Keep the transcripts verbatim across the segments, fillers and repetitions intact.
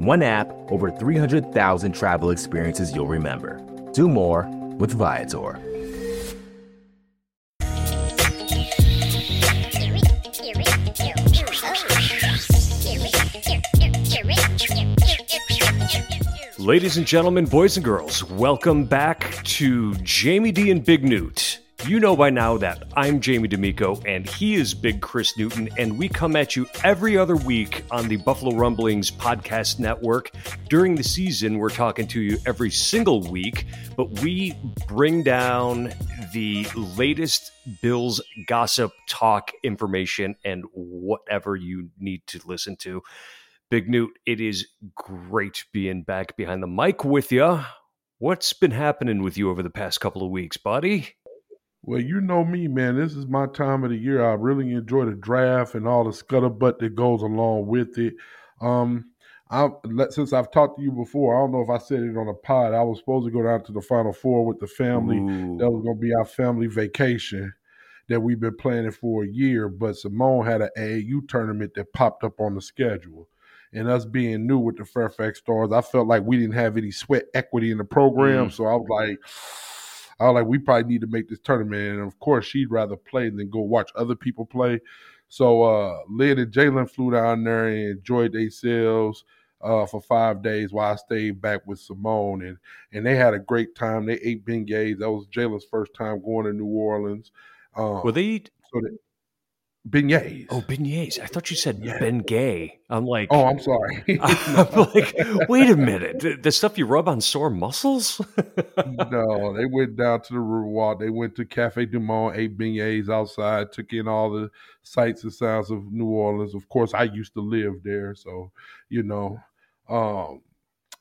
One app, over three hundred thousand travel experiences you'll remember. Do more with Viator. Ladies and gentlemen, boys and girls, welcome back to Jamie D and Big Newt. You know by now that I'm Jamie D'Amico and he is Big Chris Newton, and we come at you every other week on the Buffalo Rumblings Podcast Network. During the season, we're talking to you every single week, but we bring down the latest Bills gossip, talk, information, and whatever you need to listen to. Big Newt, it is great being back behind the mic with you. What's been happening with you over the past couple of weeks, buddy? Well, you know me, man. This is my time of the year. I really enjoy the draft and all the scuttlebutt that goes along with it. Um, I since I've talked to you before, I don't know if I said it on a pod. I was supposed to go down to the Final Four with the family. Ooh. That was going to be our family vacation that we've been planning for a year. But Simone had an A A U tournament that popped up on the schedule. And us being new with the Fairfax Stars, I felt like we didn't have any sweat equity in the program. Mm. So I was like... I was like, we probably need to make this tournament. And, of course, she'd rather play than go watch other people play. So uh, Lynn and Jalen flew down there and enjoyed themselves uh, for five days while I stayed back with Simone. And and they had a great time. They ate beignets. That was Jalen's first time going to New Orleans. Um, well, they eat so – beignets. Oh, beignets. I thought you said yeah. Bengay. I'm like – oh, I'm sorry. I'm like, wait a minute. The, the stuff you rub on sore muscles? No, they went down to the Riverwalk. They went to Cafe Du Monde, ate beignets outside, took in all the sights and sounds of New Orleans. Of course, I used to live there, so, you know. Um,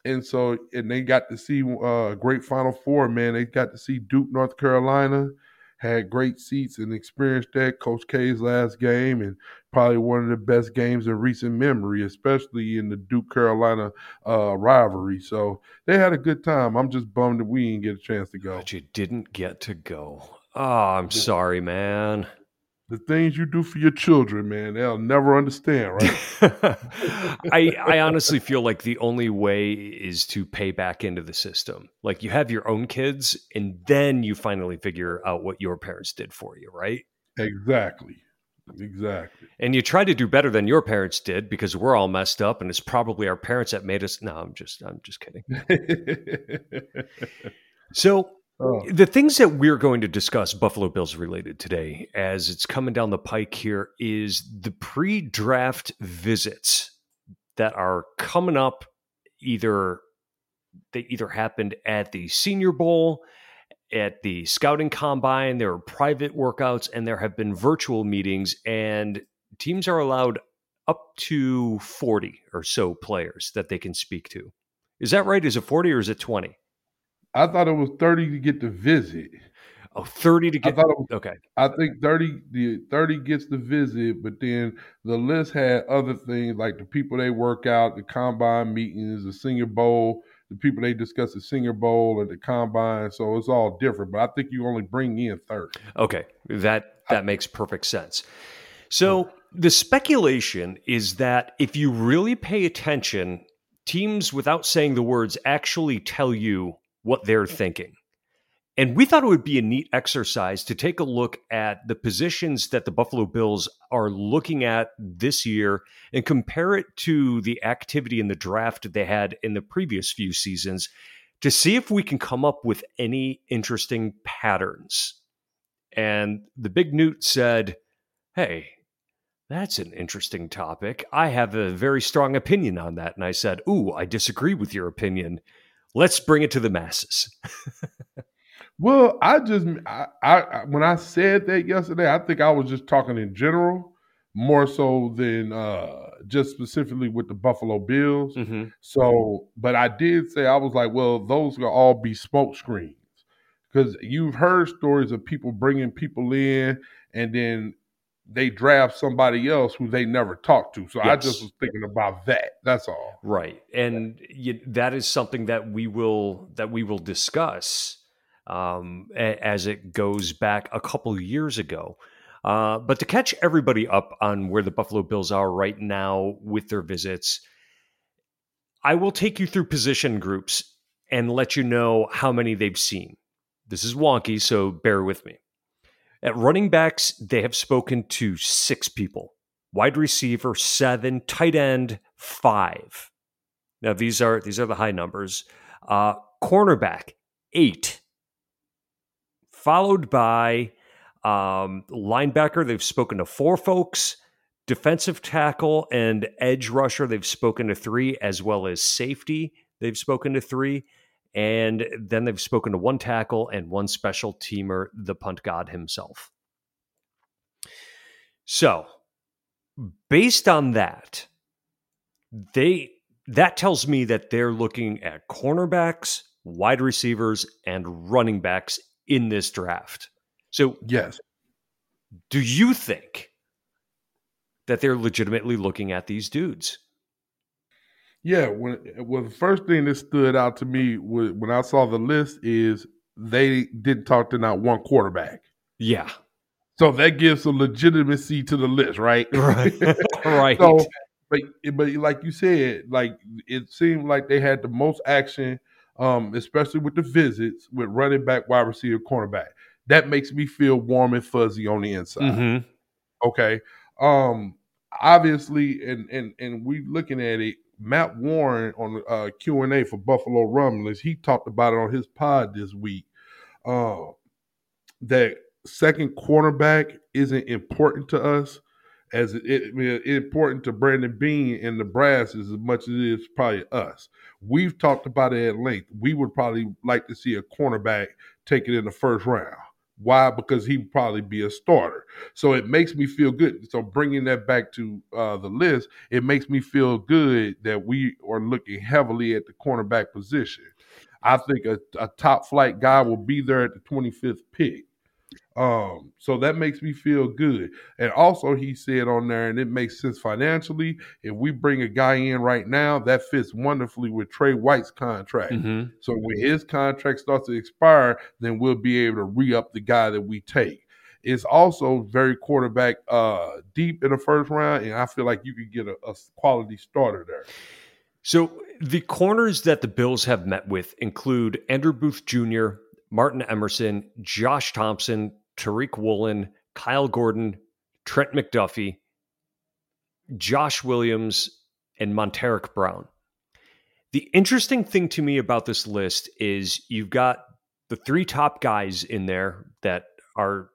and so – and they got to see uh, great Final Four, man. They got to see Duke, North Carolina. Had great seats and experienced that. Coach K's last game, and probably one of the best games in recent memory, especially in the Duke-Carolina uh, rivalry. So they had a good time. I'm just bummed that we didn't get a chance to go. But you didn't get to go. Oh, I'm sorry, man. The things you do for your children, man, they'll never understand, right? I, I honestly feel like the only way is to pay back into the system. Like, you have your own kids, and then you finally figure out what your parents did for you, right? Exactly. Exactly. And you try to do better than your parents did, because we're all messed up, and it's probably our parents that made us. No, I'm just, I'm just kidding. So... Oh. The things that we're going to discuss Buffalo Bills related today, as it's coming down the pike here, is the pre-draft visits that are coming up. Either they either happened at the Senior Bowl, at the Scouting Combine, there are private workouts, and there have been virtual meetings, and teams are allowed up to forty or so players that they can speak to. Is that right? Is it forty or is it twenty? I thought it was thirty to get the visit. Oh, thirty to get. I thought it was, okay. I think thirty. The thirty gets the visit, but then the list had other things like the people they work out, the combine meetings, the Senior Bowl, the people they discuss the Senior Bowl and the combine. So it's all different. But I think you only bring in thirty. Okay, that that I, makes perfect sense. So okay. The speculation is that if you really pay attention, teams, without saying the words, actually tell you what they're thinking. And we thought it would be a neat exercise to take a look at the positions that the Buffalo Bills are looking at this year and compare it to the activity in the draft they had in the previous few seasons to see if we can come up with any interesting patterns. And the Big Newt said, hey, that's an interesting topic. I have a very strong opinion on that. And I said, ooh, I disagree with your opinion. Let's bring it to the masses. Well, I just, I, I, when I said that yesterday, I think I was just talking in general. more so than uh, just specifically with the Buffalo Bills. Mm-hmm. So, but I did say, I was like, well, those will all be smoke screens, because you've heard stories of people bringing people in and then they draft somebody else who they never talked to. So yes. I just was thinking about that. That's all. Right. And you, that is something that we will, that we will discuss um, a, as it goes back a couple of years ago. Uh, but to catch everybody up on where the Buffalo Bills are right now with their visits, I will take you through position groups and let you know how many they've seen. This is wonky, so bear with me. At running backs, they have spoken to six people. Wide receiver, seven. Tight end, five. Now, these are these are the high numbers. Uh, cornerback, eight. Followed by um, linebacker, they've spoken to four folks. Defensive tackle and edge rusher, they've spoken to three, as well as safety, they've spoken to three. And then they've spoken to one tackle and one special teamer, the punt god himself. So, based on that, they that tells me that they're looking at cornerbacks, wide receivers, and running backs in this draft. So, yes. Do you think that they're legitimately looking at these dudes? Yeah, when well, the first thing that stood out to me was, when I saw the list, is they didn't talk to not one quarterback. Yeah. So that gives some legitimacy to the list, right? Right. Right. So, but, but like you said, like it seemed like they had the most action, um, especially with the visits, with running back, wide receiver, cornerback. That makes me feel warm and fuzzy on the inside. Mm-hmm. Okay. Um, obviously, and, and, and we looking at it, Matt Warren on uh, Q and A for Buffalo Rumblings, he talked about it on his pod this week, uh, that second cornerback isn't important to us as it, it, it important to Brandon Bean and the brass as much as it is probably us. We've talked about it at length. We would probably like to see a cornerback take it in the first round. Why? Because he would probably be a starter. So it makes me feel good. So bringing that back to uh, the list, it makes me feel good that we are looking heavily at the cornerback position. I think a, a top flight guy will be there at the twenty-fifth pick. Um, so that makes me feel good. And also he said on there, and it makes sense financially, if we bring a guy in right now, that fits wonderfully with Trey White's contract. Mm-hmm. So when his contract starts to expire, then we'll be able to re-up the guy that we take. It's also very quarterback uh, deep in the first round, and I feel like you could get a, a quality starter there. So the corners that the Bills have met with include Andrew Booth Junior, Martin Emerson, Josh Thompson, Tariq Woolen, Kyle Gordon, Trent McDuffie, Josh Williams, and Monteric Brown. The interesting thing to me about this list is you've got the three top guys in there that are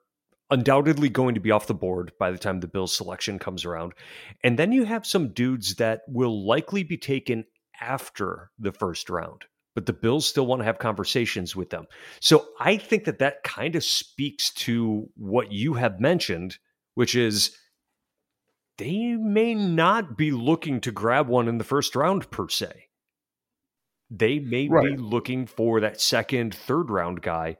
undoubtedly going to be off the board by the time the Bills selection comes around. And then you have some dudes that will likely be taken after the first round, but the Bills still want to have conversations with them. So I think that that kind of speaks to what you have mentioned, which is they may not be looking to grab one in the first round per se. They may right. be looking for that second, third round guy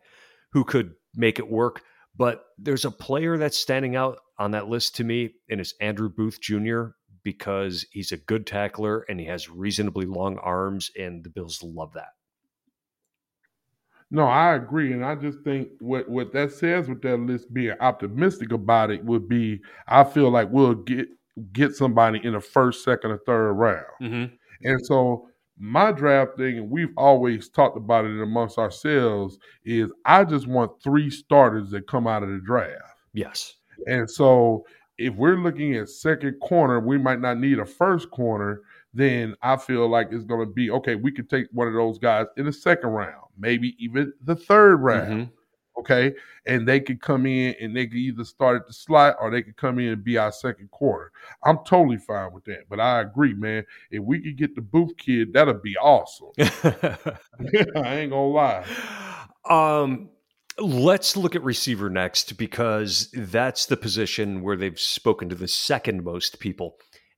who could make it work. But there's a player that's standing out on that list to me, and it's Andrew Booth Junior, because he's a good tackler and he has reasonably long arms, and the Bills love that. No, I agree. And I just think what, what that says with that list being optimistic about it would be, I feel like we'll get, get somebody in the first, second, or third round. Mm-hmm. And so my draft thing, and we've always talked about it amongst ourselves, is I just want three starters that come out of the draft. Yes. And so if we're looking at second corner, we might not need a first corner, then I feel like it's going to be, okay, we could take one of those guys in the second round, maybe even the third round, mm-hmm. okay? And they could come in and they could either start at the slot or they could come in and be our second corner. I'm totally fine with that, but I agree, man. If we could get the Booth kid, that'll be awesome. I ain't going to lie. Um, Let's look at receiver next, because that's the position where they've spoken to the second most people.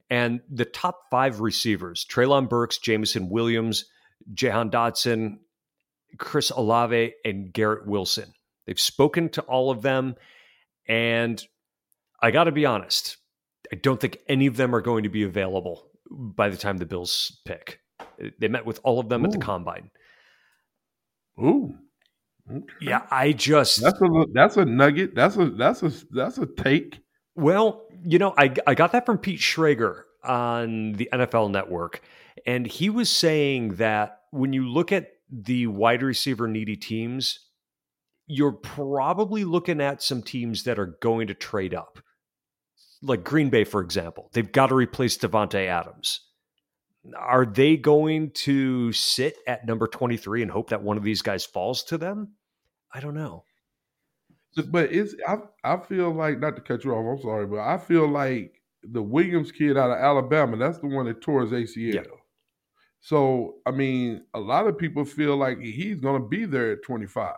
And the top five receivers, Treylon Burks, Jameson Williams, Jahan Dotson, Chris Olave, and Garrett Wilson. They've spoken to all of them. And I got to be honest, I don't think any of them are going to be available by the time the Bills pick. They met with all of them Ooh. at the Combine. Ooh. Okay. Yeah, I just that's a that's a nugget. That's a that's a that's a take. Well, you know, I I got that from Pete Schrager on the N F L Network, and he was saying that when you look at the wide receiver needy teams, you're probably looking at some teams that are going to trade up, like Green Bay, for example. They've got to replace Devontae Adams. Are they going to sit at number twenty-three and hope that one of these guys falls to them? I don't know. But it's I, I feel like, not to cut you off, I'm sorry, but I feel like the Williams kid out of Alabama, that's the one that tore his A C L. Yeah. So, I mean, a lot of people feel like he's going to be there at twenty-five.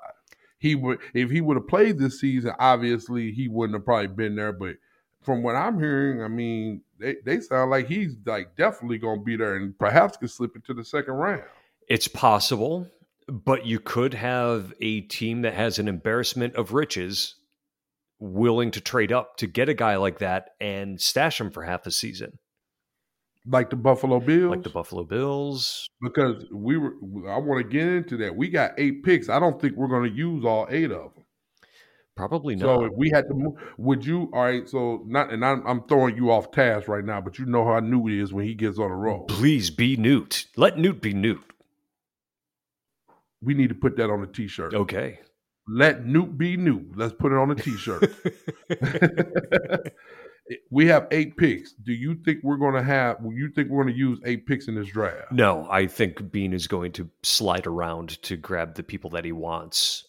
He would, if he would have played this season, obviously he wouldn't have probably been there, but from what I'm hearing, I mean, they, they sound like he's like definitely going to be there and perhaps could slip into the second round. It's possible, but you could have a team that has an embarrassment of riches willing to trade up to get a guy like that and stash him for half a season. Like the Buffalo Bills? Like the Buffalo Bills. Because we were, I want to get into that. We got eight picks. I don't think we're going to use all eight of them. Probably not. So if we had to move, would you? All right. So not, and I'm, I'm throwing you off task right now, but you know how Newt is when he gets on the road. Please be Newt. Let Newt be Newt. We need to put that on a t-shirt. Okay. Let Newt be Newt. Let's put it on a t-shirt. We have eight picks. Do you think we're going to have, well, you think we're going to use eight picks in this draft? No, I think Bean is going to slide around to grab the people that he wants.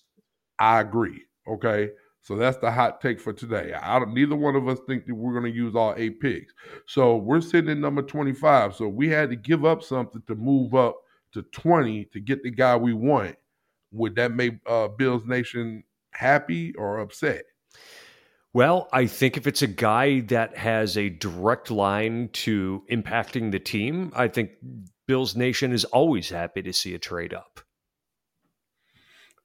I agree. Okay, so that's the hot take for today. I don't, neither one of us think that we're going to use all eight picks. So we're sitting at number twenty-five. So we had to give up something to move up to twenty to get the guy we want. Would that make uh, Bills Nation happy or upset? Well, I think if it's a guy that has a direct line to impacting the team, I think Bills Nation is always happy to see a trade up.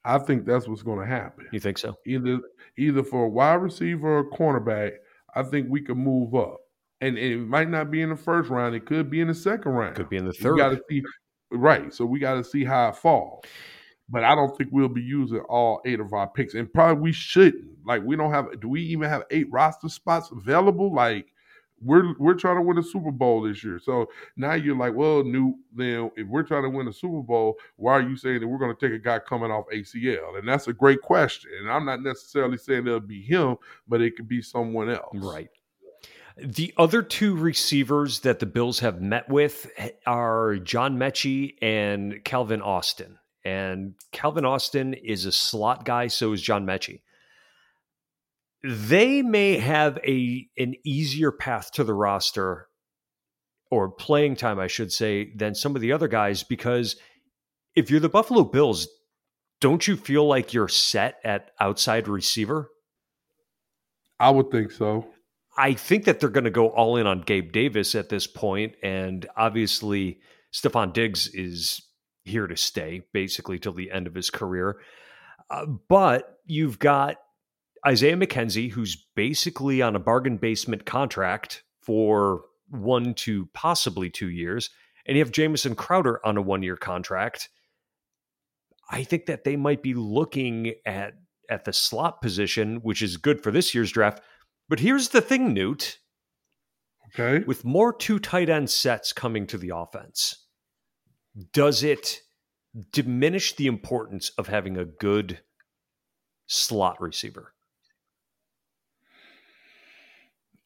I think that's what's going to happen. You think so? Either either for a wide receiver or a cornerback, I think we can move up. And, and it might not be in the first round. It could be in the second round. It could be in the third. We gotta see, right, so we got to see how it falls. But I don't think we'll be using all eight of our picks. And probably we shouldn't. Like, we don't have – do we even have eight roster spots available? Like, we're we're trying to win a Super Bowl this year. So now you're like, well, new then if we're trying to win a Super Bowl, why are you saying that we're going to take a guy coming off A C L? And that's a great question. And I'm not necessarily saying it'll be him, but it could be someone else. Right. The other two receivers that the Bills have met with are John Metchie and Calvin Austin. And Calvin Austin is a slot guy, so is John Metchie. They may have a an easier path to the roster, or playing time, I should say, than some of the other guys, because if you're the Buffalo Bills, don't you feel like you're set at outside receiver? I would think so. I think that they're going to go all in on Gabe Davis at this point, and obviously Stephon Diggs is here to stay, basically till the end of his career. Uh, but you've got Isaiah McKenzie, who's basically on a bargain basement contract for one to possibly two years, and you have Jamison Crowder on a one-year contract. I think that they might be looking at, at the slot position, which is good for this year's draft. But here's the thing, Newt. Okay. With more two tight end sets coming to the offense, does it diminish the importance of having a good slot receiver?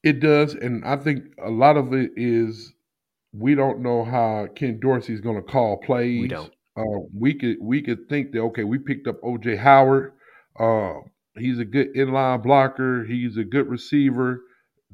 It does, and I think a lot of it is we don't know how Ken Dorsey's going to call plays. We don't. Uh, we could we could think that, okay, we picked up O J. Howard. Uh, he's a good inline blocker. He's a good receiver.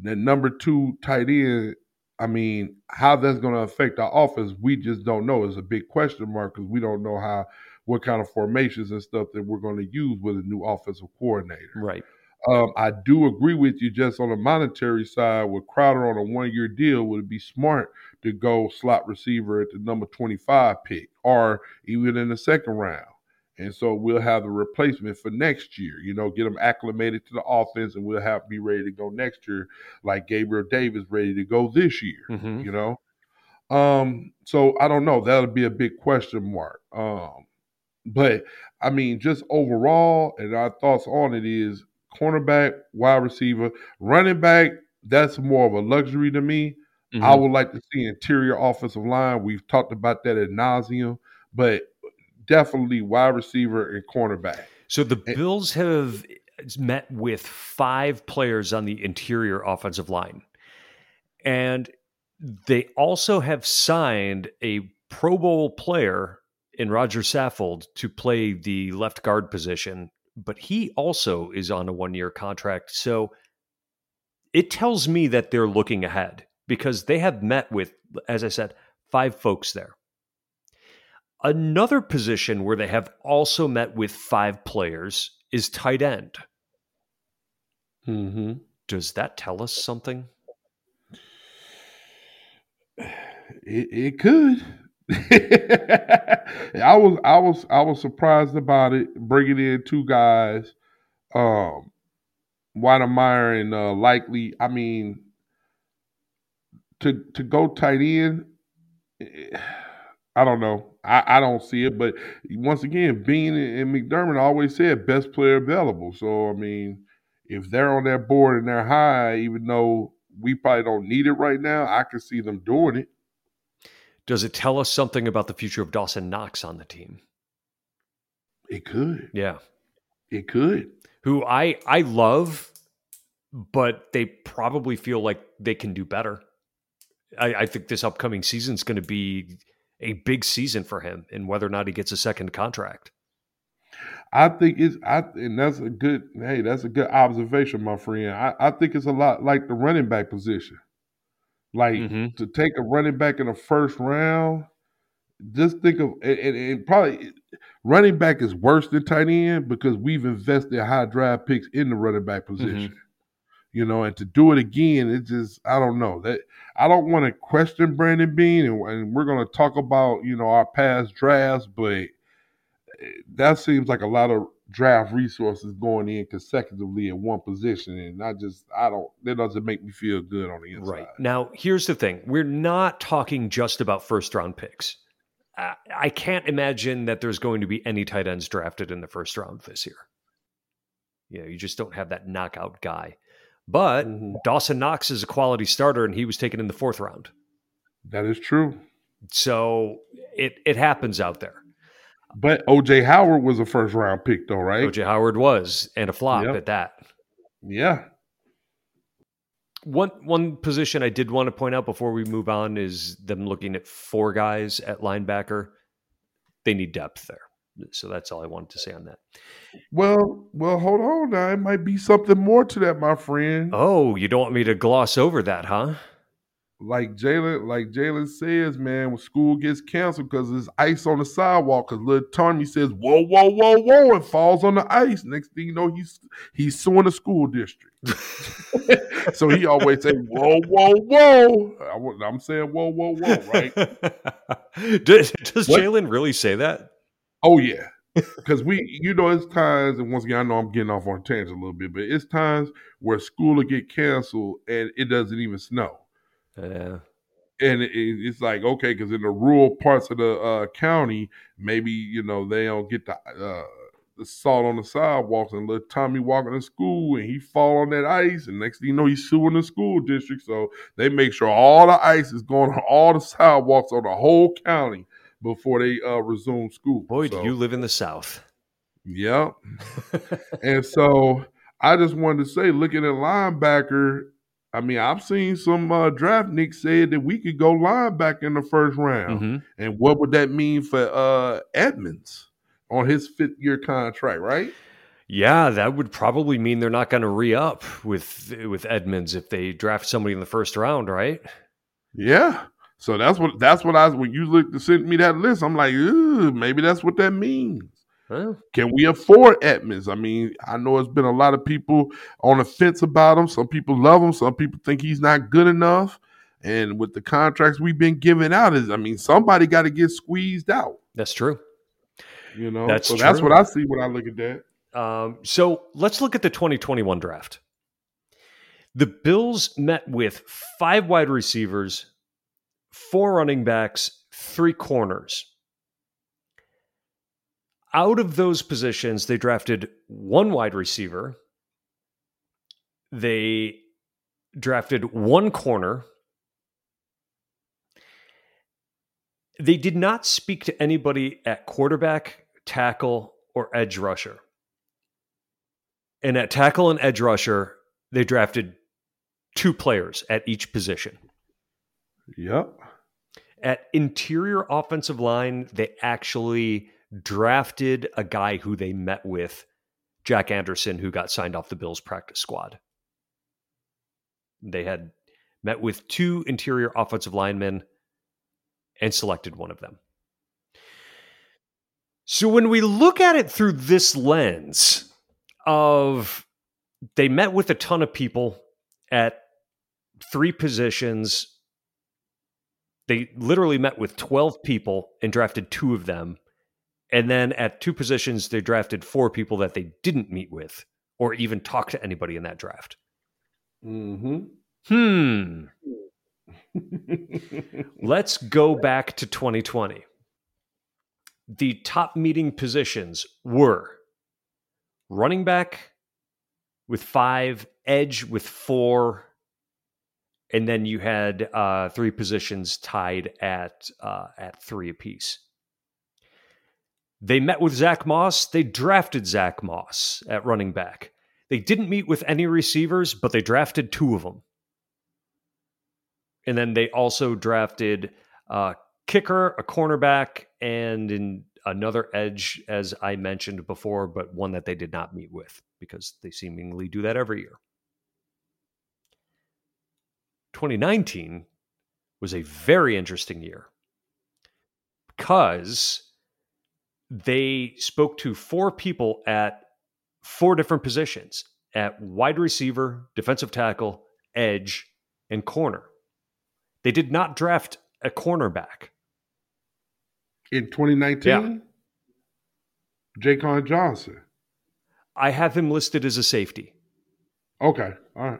The number two tight end, I mean, how that's going to affect our offense, we just don't know. It's a big question mark because we don't know how what kind of formations and stuff that we're going to use with a new offensive coordinator. Right. Um, I do agree with you just on the monetary side with Crowder on a one-year deal. Would it be smart to go slot receiver at the number twenty-five pick or even in the second round? And so we'll have the replacement for next year, you know, get them acclimated to the offense, and we'll have to be ready to go next year like Gabriel Davis ready to go this year, mm-hmm. you know. Um, so I don't know. That'll be a big question mark. Um, but, I mean, just overall, and our thoughts on it is, cornerback, wide receiver, running back, that's more of a luxury to me. Mm-hmm. I would like to see interior offensive line. We've talked about that ad nauseum, but definitely wide receiver and cornerback. So the and, Bills have met with five players on the interior offensive line. And they also have signed a Pro Bowl player in Roger Saffold to play the left guard position. But he also is on a one-year contract. So it tells me that they're looking ahead because they have met with, as I said, five folks there. Another position where they have also met with five players is tight end. Mm-hmm. Does that tell us something? It, it could. I was I was I was surprised about it, bringing in two guys, um, Weidemeyer and uh, Likely. I mean, to to go tight end, I don't know. I, I don't see it, but once again, Bean and McDermott always said best player available. So I mean, if they're on that board and they're high, even though we probably don't need it right now, I can see them doing it. Does it tell us something about the future of Dawson Knox on the team? It could. Yeah. It could. Who I, I love, but they probably feel like they can do better. I, I think this upcoming season is going to be a big season for him and whether or not he gets a second contract. I think it's, I, and that's a good, hey, that's a good observation, my friend. I, I think it's a lot like the running back position. Like, mm-hmm. to take a running back in the first round, just think of – and probably running back is worse than tight end because we've invested high draft picks in the running back position. Mm-hmm. You know, and to do it again, it just – I don't know. That I don't want to question Brandon Bean, and, and we're going to talk about, you know, our past drafts, but that seems like a lot of draft resources going in consecutively in one position, and I just I don't that doesn't make me feel good on the inside. Right. Now, here's the thing. We're not talking just about first round picks. I, I can't imagine that there's going to be any tight ends drafted in the first round this year. You know, you just don't have that knockout guy. But mm-hmm. Dawson Knox is a quality starter, and he was taken in the fourth round. That is true. So it it happens out there. But O J. Howard was a first-round pick, though, right? O J. Howard was, and a flop yep. at that. Yeah. One one position I did want to point out before we move on is them looking at four guys at linebacker. They need depth there. So that's all I wanted to say on that. Well, well, hold on now. It might be something more to that, my friend. Oh, you don't want me to gloss over that, huh? Like Jalen, like Jalen says, man, when school gets canceled because there's ice on the sidewalk, because little Tommy says, whoa, whoa, whoa, whoa, and falls on the ice. Next thing you know, he's he's suing the school district. So he always say, whoa, whoa, whoa. I, I'm saying whoa, whoa, whoa, right? Does, does Jalen really say that? Oh, yeah. Because we, you know, it's times, and once again, I know I'm getting off on a tangent a little bit, but it's times where school will get canceled and it doesn't even snow. Yeah, and it, it's like, okay, because in the rural parts of the uh, county, maybe, you know, they don't get the, uh, the salt on the sidewalks, and little Tommy walking to school and he fall on that ice, and next thing you know, he's suing the school district. So they make sure all the ice is going on all the sidewalks on the whole county before they uh, resume school. Boy, so, do you live in the South. Yep. And so I just wanted to say, looking at linebacker, I mean, I've seen some uh, draft nicks said that we could go linebacker in the first round. Mm-hmm. And what would that mean for uh, Edmonds on his fifth-year contract, right? Yeah, that would probably mean they're not going to re-up with with Edmonds if they draft somebody in the first round, right? Yeah. So that's what that's what I when you look sent me that list, I'm like, ooh, maybe that's what that means. Huh? Can we afford Edmonds? I mean, I know it's been a lot of people on the fence about him. Some people love him. Some people think he's not good enough. And with the contracts we've been giving out, is I mean, somebody got to get squeezed out. That's true. You know, that's so true. That's what I see when I look at that. Um, so let's look at the twenty twenty-one draft. The Bills met with five wide receivers, four running backs, three corners. Out of those positions, they drafted one wide receiver. They drafted one corner. They did not speak to anybody at quarterback, tackle, or edge rusher. And at tackle and edge rusher, they drafted two players at each position. Yep. At interior offensive line, they actually drafted a guy who they met with, Jack Anderson, who got signed off the Bills practice squad. They had met with two interior offensive linemen and selected one of them. So when we look at it through this lens of they met with a ton of people at three positions. They literally met with twelve people and drafted two of them. And then at two positions, they drafted four people that they didn't meet with or even talk to anybody in that draft. Mm-hmm. Hmm. Let's go back to twenty twenty. The top meeting positions were running back with five, edge with four, and then you had uh, three positions tied at uh, at three apiece. They met with Zach Moss. They drafted Zach Moss at running back. They didn't meet with any receivers, but they drafted two of them. And then they also drafted a kicker, a cornerback, and in another edge, as I mentioned before, but one that they did not meet with because they seemingly do that every year. twenty nineteen was a very interesting year because they spoke to four people at four different positions, at wide receiver, defensive tackle, edge, and corner. They did not draft a cornerback. In twenty nineteen? Yeah. Jaquan Johnson. I have him listed as a safety. Okay. All right.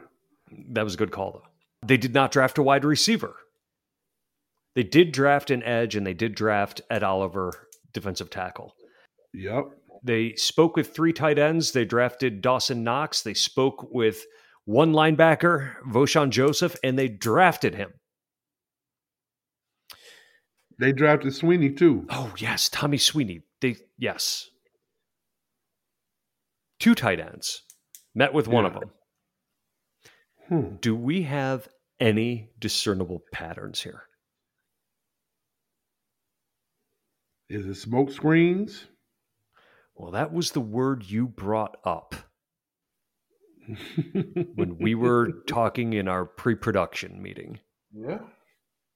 That was a good call, though. They did not draft a wide receiver. They did draft an edge, and they did draft Ed Oliver, defensive tackle. Yep. They spoke with three tight ends. They drafted Dawson Knox. They spoke with one linebacker, Vosean Joseph, and they drafted him. They drafted Sweeney too. Oh yes, Tommy Sweeney. They yes, two tight ends met with one yeah. of them. Hmm. Do we have any discernible patterns here? Is it smoke screens? Well, that was the word you brought up when we were talking in our pre-production meeting. Yeah.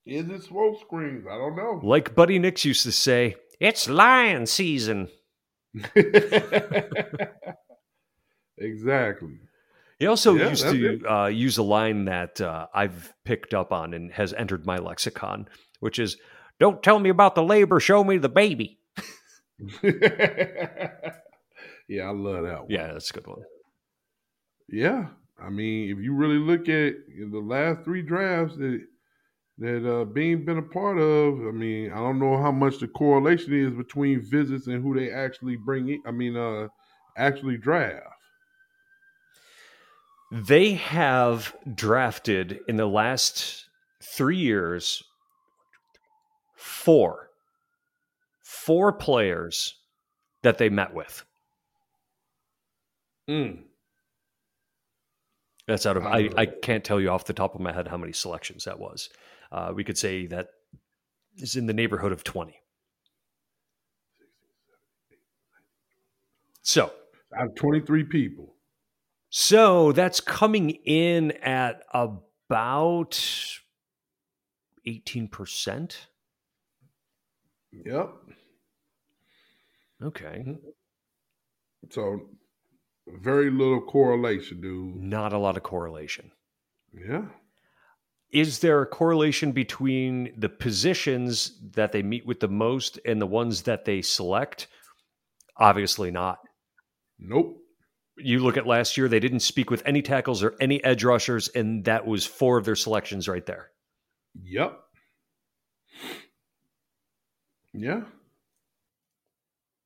Is it smoke screens? I don't know. Like Buddy Nix used to say, it's lion season. Exactly. He also yeah, used to uh, use a line that uh, I've picked up on and has entered my lexicon, which is, don't tell me about the labor, show me the baby. Yeah, I love that one. Yeah, that's a good one. Yeah. I mean, if you really look at the last three drafts, it, that uh, Bean been a part of, I mean, I don't know how much the correlation is between visits and who they actually bring in, I mean, uh, actually draft. They have drafted in the last three years, four, four players that they met with. Mm. That's out of, I, I can't tell you off the top of my head how many selections that was. Uh, we could say that is in the neighborhood of twenty. So, I have twenty-three people. So that's coming in at about eighteen percent? Yep. Okay. So very little correlation, dude. Not a lot of correlation. Yeah. Is there a correlation between the positions that they meet with the most and the ones that they select? Obviously not. Nope. You look at last year, they didn't speak with any tackles or any edge rushers, and that was four of their selections right there. Yep. Yeah.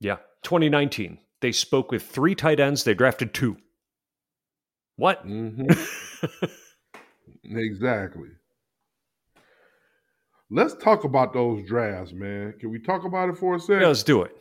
Yeah. twenty nineteen, they spoke with three tight ends. They drafted two. What? Mm-hmm. Exactly. Let's talk about those drafts, man. Can we talk about it for a second? Yeah, let's do it.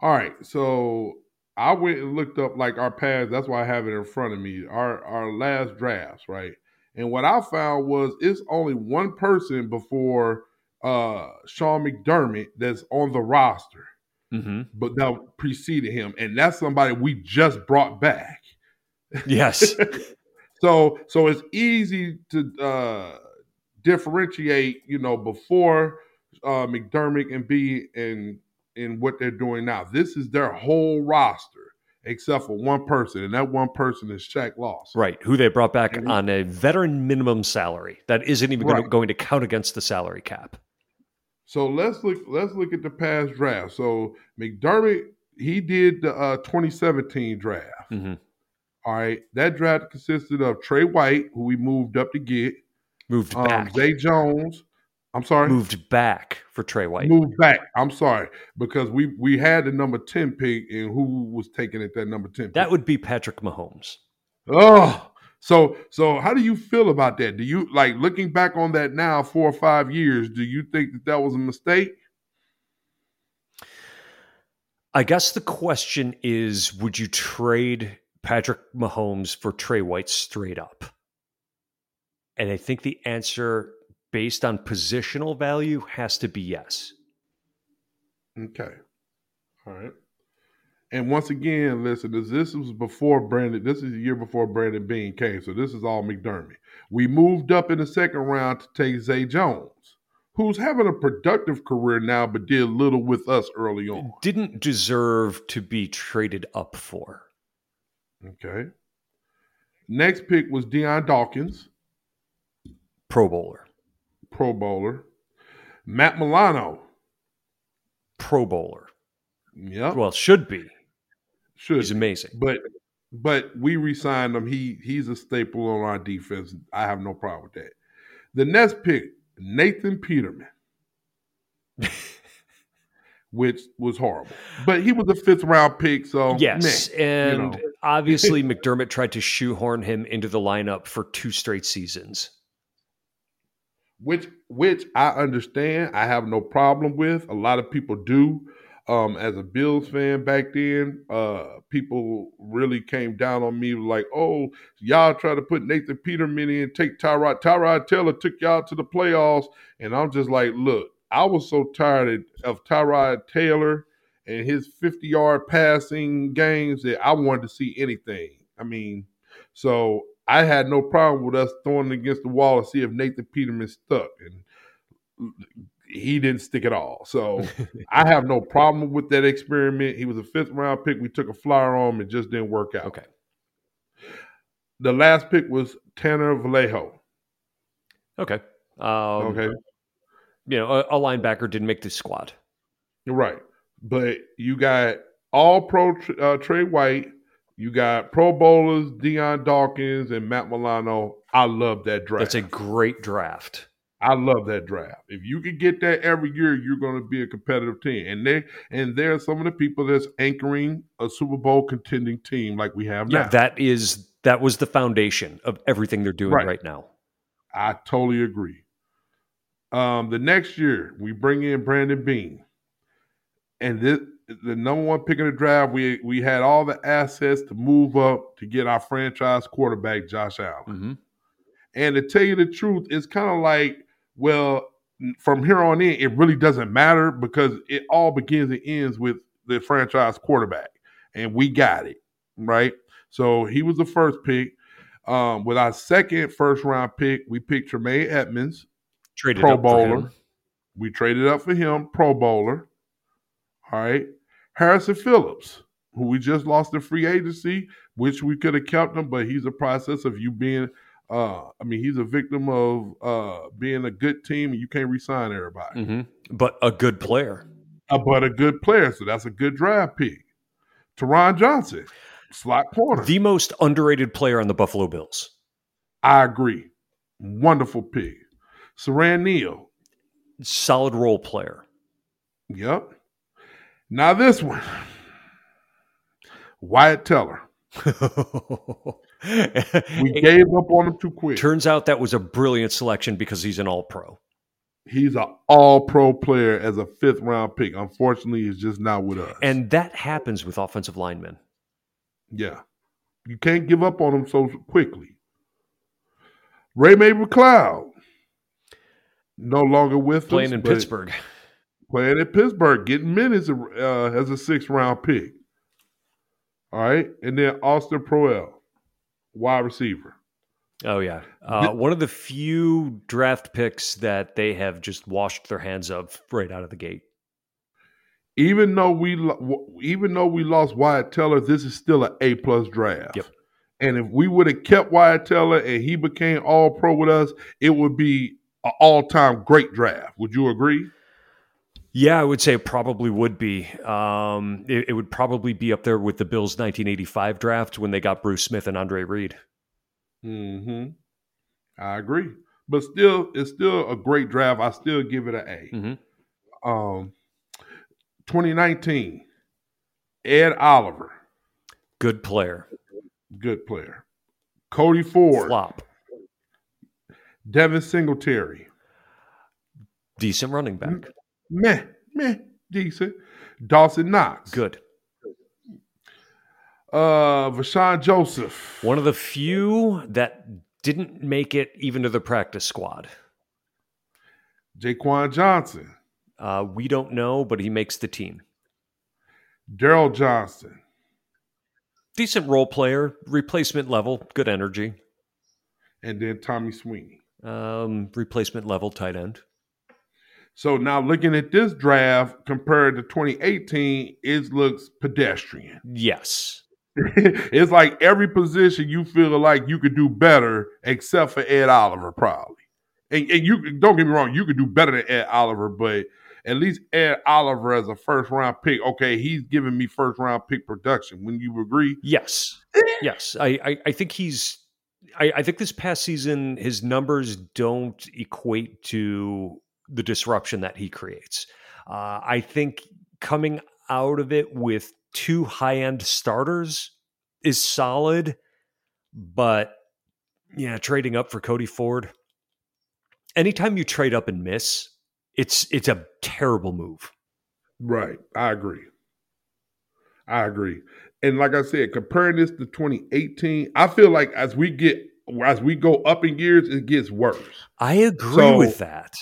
All right. So I went and looked up like our past. That's why I have it in front of me. Our our last drafts, right? And what I found was it's only one person before uh, Sean McDermott that's on the roster, mm-hmm. but that preceded him, and that's somebody we just brought back. Yes. so so it's easy to uh, differentiate, you know, before uh, McDermott and B and. in what they're doing now. This is their whole roster except for one person, and that one person is Shaq Lawson. Right, who they brought back and on a veteran minimum salary that isn't even right. going to count against the salary cap. So let's look Let's look at the past draft. So McDermott, he did the uh, twenty seventeen draft. Mm-hmm. All right, that draft consisted of Trey White, who we moved up to get. Moved um, back. Zay Jones. I'm sorry? Moved back for Trey White. Moved back. I'm sorry. Because we, we had the number ten pick, and who was taking it that number ten pick? That would be Patrick Mahomes. Oh. So so how do you feel about that? Do you, like, looking back on that now four or five years, do you think that that was a mistake? I guess the question is, would you trade Patrick Mahomes for Trey White straight up? And I think the answer, based on positional value, has to be yes. Okay. All right. And once again, listen, this was before Brandon. This is the year before Brandon Bean came, so this is all McDermott. We moved up in the second round to take Zay Jones, who's having a productive career now, but did little with us early on. Didn't deserve to be traded up for. Okay. Next pick was Deion Dawkins. Pro Bowler. Pro Bowler. Matt Milano. Pro Bowler. Yeah. Well, should be. Should. He's amazing. But but we re-signed him. He, he's a staple on our defense. I have no problem with that. The next pick, Nathan Peterman, which was horrible. But he was a fifth-round pick, so yes, man, and you know. Obviously McDermott tried to shoehorn him into the lineup for two straight seasons. Which which I understand. I have no problem with. A lot of people do. Um, as a Bills fan back then, uh, people really came down on me like, oh, y'all try to put Nathan Peterman in, take Tyrod. Tyrod Taylor took y'all to the playoffs. And I'm just like, look, I was so tired of Tyrod Taylor and his fifty-yard passing games that I wanted to see anything. I mean, so I had no problem with us throwing it against the wall to see if Nathan Peterman stuck, and he didn't stick at all. So I have no problem with that experiment. He was a fifth-round pick. We took a flyer on him. It just didn't work out. Okay. The last pick was Tanner Vallejo. Okay. Um, okay. You know, a, a linebacker didn't make the squad. Right. But you got all pro uh, Trey White. You got Pro Bowlers, Deion Dawkins, and Matt Milano. I love that draft. That's a great draft. I love that draft. If you can get that every year, you're going to be a competitive team. And they and there are some of the people that's anchoring a Super Bowl contending team like we have yeah, now. Yeah, that is that was the foundation of everything they're doing right, right now. I totally agree. Um, the next year, we bring in Brandon Bean, and this. The number one pick in the draft, we we had all the assets to move up to get our franchise quarterback, Josh Allen. Mm-hmm. And to tell you the truth, it's kind of like, well, from here on in, it really doesn't matter because it all begins and ends with the franchise quarterback. And we got it, right? So he was the first pick. Um, with our second first-round pick, we picked Tremaine Edmonds, Traded Pro up Bowler. For him. We traded up for him, Pro Bowler. All right. Harrison Phillips, who we just lost in free agency, which we could have kept him, but he's a process of you being uh, – I mean, he's a victim of uh, being a good team, and you can't re-sign everybody. Mm-hmm. But a good player. Uh, but a good player, so that's a good draft pick. Teron Johnson, slot corner. The most underrated player on the Buffalo Bills. I agree. Wonderful pick. Saran Neal. Solid role player. Yep. Now this one. Wyatt Teller. We gave up on him too quick. Turns out that was a brilliant selection because he's an all-pro. He's an all-pro player as a fifth-round pick. Unfortunately, he's just not with us. And that happens with offensive linemen. Yeah. You can't give up on them so quickly. Ray-May McCloud. No longer with playing us. Playing in Pittsburgh. Playing in Pittsburgh. Getting minutes uh, as a sixth-round pick. All right. And then Austin Proel, wide receiver. Oh, yeah. Uh, one of the few draft picks that they have just washed their hands of right out of the gate. Even though we even though we lost Wyatt Teller, this is still an A-plus draft. Yep. And if we would have kept Wyatt Teller and he became all-pro with us, it would be an all-time great draft. Would you agree? Yeah, I would say it probably would be. Um, it, it would probably be up there with the Bills' nineteen eighty-five draft when they got Bruce Smith and Andre Reed. Mm-hmm. I agree. But still, it's still a great draft. I still give it an A. Mm-hmm. Um, twenty nineteen, Ed Oliver. Good player. Good player. Cody Ford. Flop. Devin Singletary. Decent running back. Mm-hmm. Meh, meh, decent. Dawson Knox. Good. Uh, Vosean Joseph. One of the few that didn't make it even to the practice squad. Jaquan Johnson. Uh, we don't know, but he makes the team. Daryl Johnson. Decent role player, replacement level, good energy. And then Tommy Sweeney. Um, replacement level tight end. So now looking at this draft compared to twenty eighteen, it looks pedestrian. Yes. It's like every position you feel like you could do better except for Ed Oliver probably. And, and you don't get me wrong, you could do better than Ed Oliver, but at least Ed Oliver as a first-round pick, okay, he's giving me first-round pick production. Wouldn't you agree? Yes. Yes. I, I, I think he's I, – I think this past season his numbers don't equate to – the disruption that he creates. Uh, I think coming out of it with two high-end starters is solid, but yeah, trading up for Cody Ford. Anytime you trade up and miss, it's it's a terrible move. Right. I agree. I agree. And like I said, comparing this to twenty eighteen, I feel like as we get As we go up in years, it gets worse. I agree so, with that.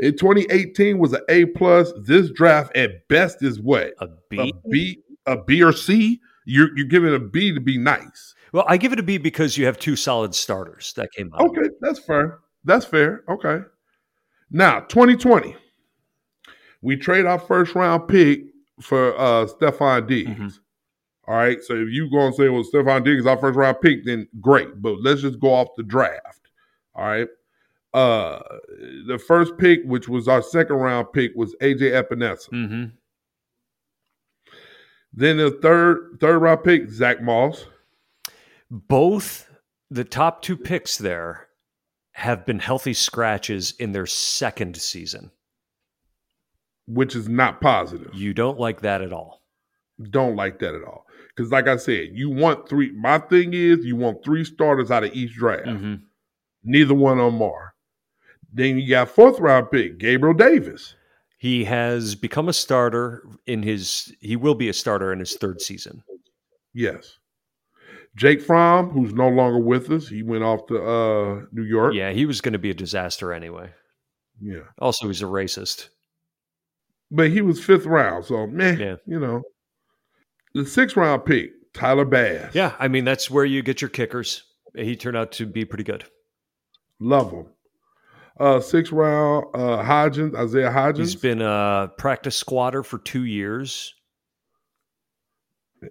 In twenty eighteen was an A plus. This draft at best is what? A B? A B, a B or C? You're, you're giving a B to be nice. Well, I give it a B because you have two solid starters that came out. Okay, that's fair. That's fair. Okay. Now, twenty twenty. We trade our first round pick for uh, Stephon Diggs. Mm-hmm. All right, so if you're going to say, well, Stephon Diggs is our first-round pick, then great. But let's just go off the draft, all right? Uh, the first pick, which was our second-round pick, was A J. Epenesa. Mm-hmm. Then the third, third-round pick, Zach Moss. Both the top two picks there have been healthy scratches in their second season. Which is not positive. You don't like that at all. Don't like that at all. Because like I said, you want three. My thing is you want three starters out of each draft. Mm-hmm. Neither one of them are. Then you got fourth round pick, Gabriel Davis. He has become a starter in his – he will be a starter in his third season. Yes. Jake Fromm, who's no longer with us. He went off to uh, New York. Yeah, he was going to be a disaster anyway. Yeah. Also, he's a racist. But he was fifth round, so meh, yeah. you know. The sixth-round pick, Tyler Bass. Yeah, I mean, that's where you get your kickers. He turned out to be pretty good. Love him. Uh, sixth round, uh, Hodgins, Isaiah Hodgins. He's been a practice squatter for two years.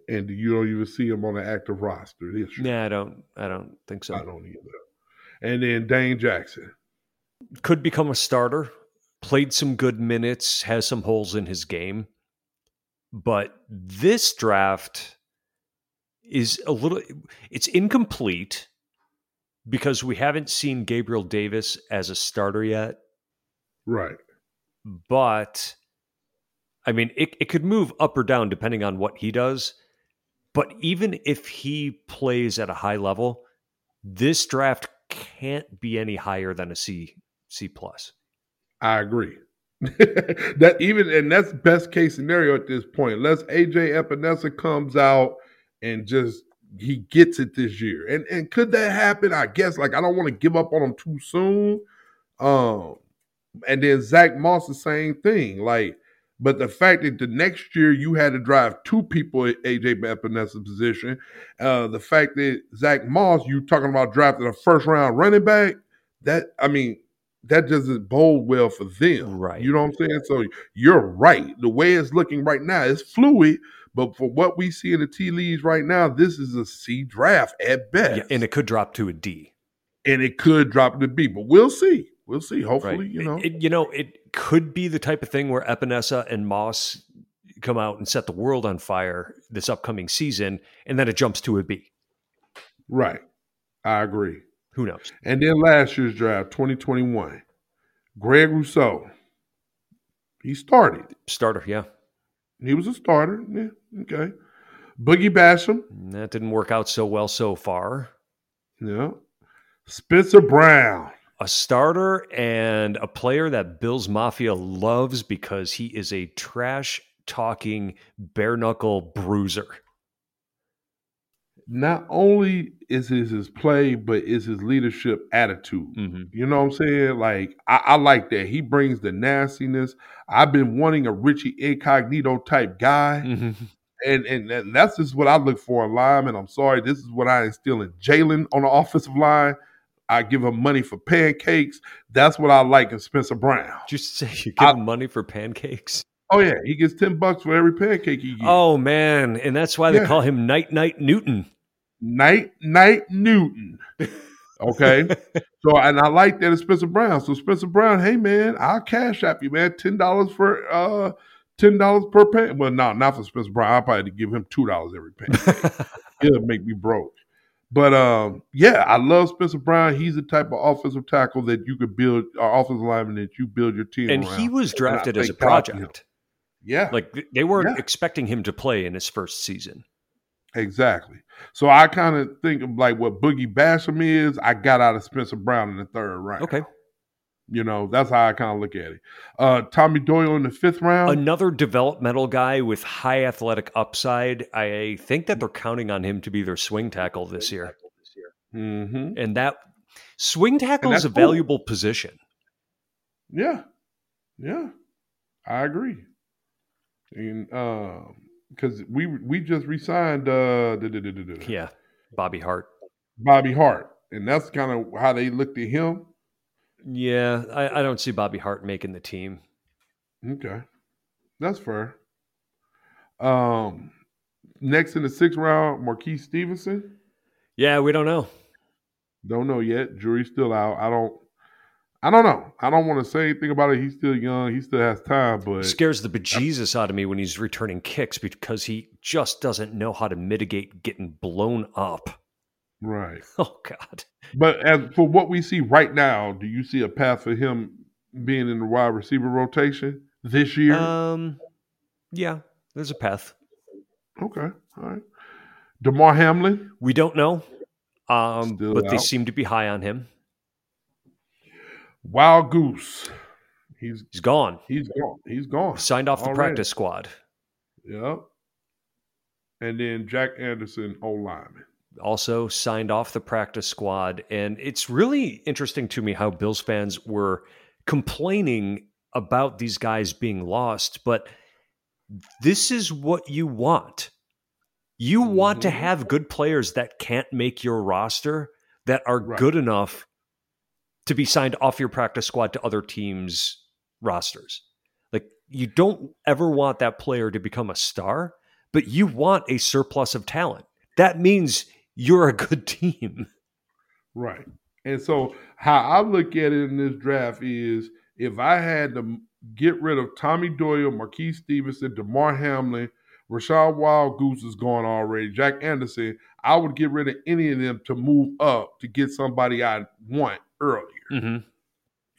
And you don't even see him on an active roster this year. Nah, I don't. I don't think so. I don't either. And then Dane Jackson. Could become a starter. Played some good minutes. Has some holes in his game. But this draft is a little... It's incomplete because we haven't seen Gabriel Davis as a starter yet. Right. But... I mean, it, it could move up or down depending on what he does. But even if he plays at a high level, this draft can't be any higher than a C, C plus. I agree. That even and that's best case scenario at this point. Unless A J. Epenesa comes out and just he gets it this year. And and could that happen? I guess like I don't want to give up on him too soon. Um, and then Zach Moss, the same thing. Like But the fact that the next year you had to drive two people at A J. Epenesa's position, uh, the fact that Zach Moss, you talking about drafting a first-round running back, that I mean, that doesn't bode well for them. Right. You know what I'm saying? So you're right. The way it's looking right now, it's fluid, but for what we see in the tea leaves right now, this is a C draft at best. Yeah, and it could drop to a D. And it could drop to a B, but we'll see. We'll see. Hopefully, right. you know. It, you know, it could be the type of thing where Epenesa and Moss come out and set the world on fire this upcoming season, and then it jumps to a B. Right. I agree. Who knows? And then last year's draft, twenty twenty-one, Greg Rousseau, he started. Starter, yeah. He was a starter. Yeah, okay. Boogie Basham. That didn't work out so well so far. Yeah. Spencer Brown. A starter and a player that Bills Mafia loves because he is a trash-talking, bare-knuckle bruiser. Not only is it his play, but it's his leadership attitude. Mm-hmm. You know what I'm saying? Like, I, I like that. He brings the nastiness. I've been wanting a Richie Incognito type guy. Mm-hmm. And, and and that's just what I look for in linemen. I'm sorry. This is what I instill in Jalen on the offensive line. I give him money for pancakes. That's what I like in Spencer Brown. Did you say you give I, him money for pancakes? Oh, yeah. He gets ten bucks for every pancake he gets. Oh, man. And that's why yeah. they call him Night Night Newton. Night Night Newton. Okay. So, and I like that it's Spencer Brown. So, Spencer Brown, hey, man, I'll cash app you, man. ten dollars for uh, ten dollars per pancake. Well, no, not for Spencer Brown. I'll probably give him two dollars every pancake. It'll make me broke. But, um, yeah, I love Spencer Brown. He's the type of offensive tackle that you could build, or offensive lineman that you build your team and around. And he was drafted as a project. Yeah. Like, they weren't yeah. expecting him to play in his first season. Exactly. So I kind of think of, like, what Boogie Basham is, I got out of Spencer Brown in the third round. Okay. You know, that's how I kind of look at it. Uh, Tommy Doyle in the fifth round. Another developmental guy with high athletic upside. I think that they're counting on him to be their swing tackle this year. Mm-hmm. And that swing tackle is a cool. valuable position. Yeah. Yeah. I agree. And because uh, we we just re-signed uh, yeah, Bobby Hart. Bobby Hart. And that's kind of how they looked at him. Yeah, I, I don't see Bobby Hart making the team. Okay, that's fair. Um, next in the sixth round, Marquise Stevenson. Yeah, we don't know. Don't know yet. Jury's still out. I don't. I don't know. I don't want to say anything about it. He's still young. He still has time. But it scares the bejesus out of me when he's returning kicks because he just doesn't know how to mitigate getting blown up. Right. Oh, God. But as for what we see right now, do you see a path for him being in the wide receiver rotation this year? Um, yeah, there's a path. Okay. All right. Damar Hamlin? We don't know, um, but out. They seem to be high on him. Wild Goose. He's, he's gone. He's gone. He's gone. Signed off the All practice right. squad. Yep. And then Jack Anderson, O-lineman. Also signed off the practice squad. And it's really interesting to me how Bills fans were complaining about these guys being lost, but this is what you want. You mm-hmm. want to have good players that can't make your roster that are right. good enough to be signed off your practice squad to other teams' rosters. Like, you don't ever want that player to become a star, but you want a surplus of talent. That means you're a good team. Right. And so how I look at it in this draft is, if I had to get rid of Tommy Doyle, Marquise Stevenson, DeMar Hamlin, Rashad Wild Goose is gone already, Jack Anderson, I would get rid of any of them to move up to get somebody I want earlier. Mm-hmm.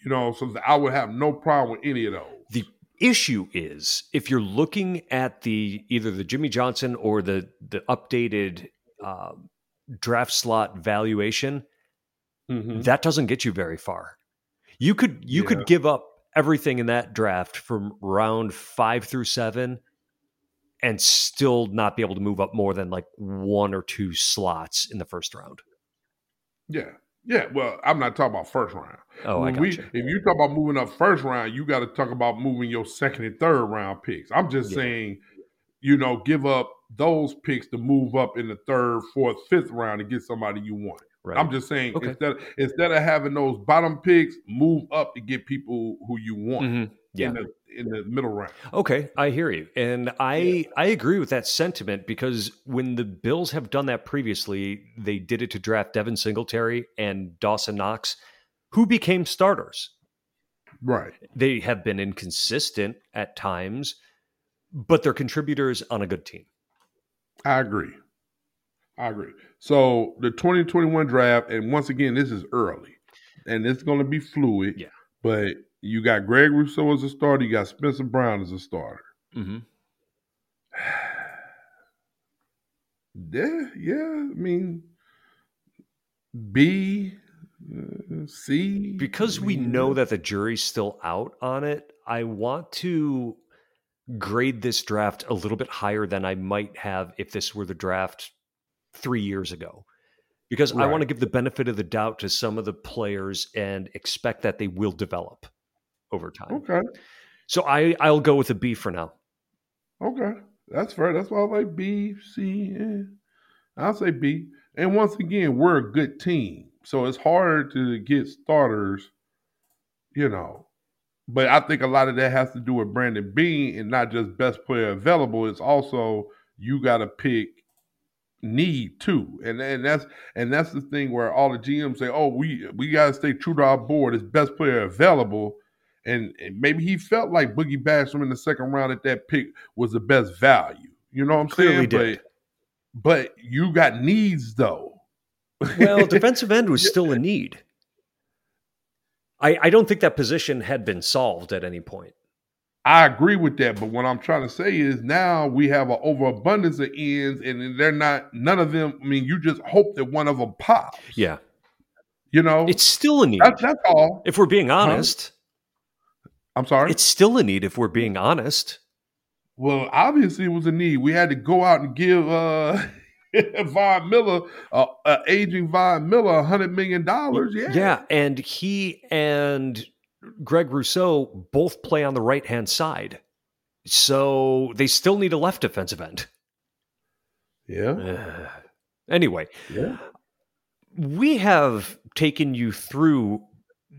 You know, so I would have no problem with any of those. The issue is, if you're looking at the either the Jimmy Johnson or the, the updated uh, draft slot valuation, mm-hmm. that doesn't get you very far. You could you yeah. could give up everything in that draft from round five through seven and still not be able to move up more than like one or two slots in the first round. Yeah. Yeah. Well, I'm not talking about first round. Oh, when I got we, you. If you talk about moving up first round, you got to talk about moving your second and third round picks. I'm just yeah. saying, you know, give up those picks to move up in the third, fourth, fifth round to get somebody you want. Right. I'm just saying, okay. instead, instead of having those bottom picks, move up to get people who you want mm-hmm. yeah. in the in the middle round. Okay, I hear you. And I, yeah. I agree with that sentiment, because when the Bills have done that previously, they did it to draft Devin Singletary and Dawson Knox, who became starters. Right. They have been inconsistent at times, but they're contributors on a good team. I agree. I agree. So the twenty twenty-one draft, and once again, this is early, and it's going to be fluid. Yeah. But you got Greg Rousseau as a starter. You got Spencer Brown as a starter. Mm-hmm. Yeah, yeah. I mean, B, uh, C. Because we know that the jury's still out on it, I want to grade this draft a little bit higher than I might have if this were the draft three years ago, because right. I want to give the benefit of the doubt to some of the players and expect that they will develop over time. Okay. So I, I'll go with a B for now. Okay. That's fair. That's why I like B, C. Yeah. I'll say B. And once again, we're a good team, so it's hard to get starters, you know, but I think a lot of that has to do with Brandon Bean and not just best player available. It's also, you got to pick need to, and and that's and that's the thing where all the G Ms say, oh, we we gotta stay true to our board. It's best player available, and, and maybe he felt like Boogie Basham in the second round at that pick was the best value. You know what I'm Clearly saying? Did. But but you got needs though. Well, defensive end was still a need. I I don't think that position had been solved at any point. I agree with that, but what I'm trying to say is, now we have an overabundance of ends, and they're not, none of them, I mean, you just hope that one of them pops. Yeah. You know? It's still a need. That, that's all. If we're being honest. Huh? I'm sorry? It's still a need if we're being honest. Well, obviously it was a need. We had to go out and give uh, Von Miller, uh, uh, aging Von Miller, one hundred million dollars. Yeah. Yeah, and he and Greg Rousseau both play on the right-hand side. So they still need a left defensive end. Yeah. Uh, anyway, yeah. We have taken you through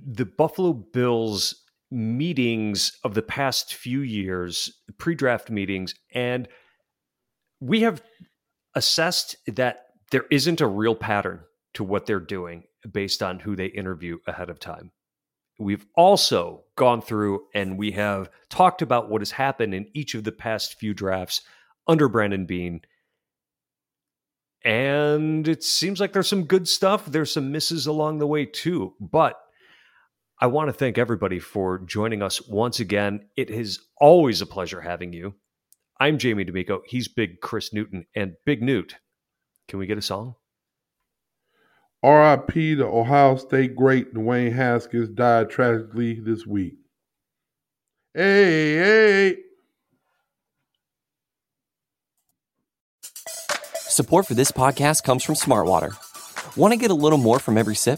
the Buffalo Bills meetings of the past few years, pre-draft meetings, and we have assessed that there isn't a real pattern to what they're doing based on who they interview ahead of time. We've also gone through and we have talked about what has happened in each of the past few drafts under Brandon Bean. And it seems like there's some good stuff. There's some misses along the way too. But I want to thank everybody for joining us once again. It is always a pleasure having you. I'm Jamie D'Amico. He's Big Chris Newton. And Big Newt, can we get a song? R I P to Ohio State great Dwayne Haskins, died tragically this week. Hey, hey. Support for this podcast comes from Smartwater. Want to get a little more from every sip?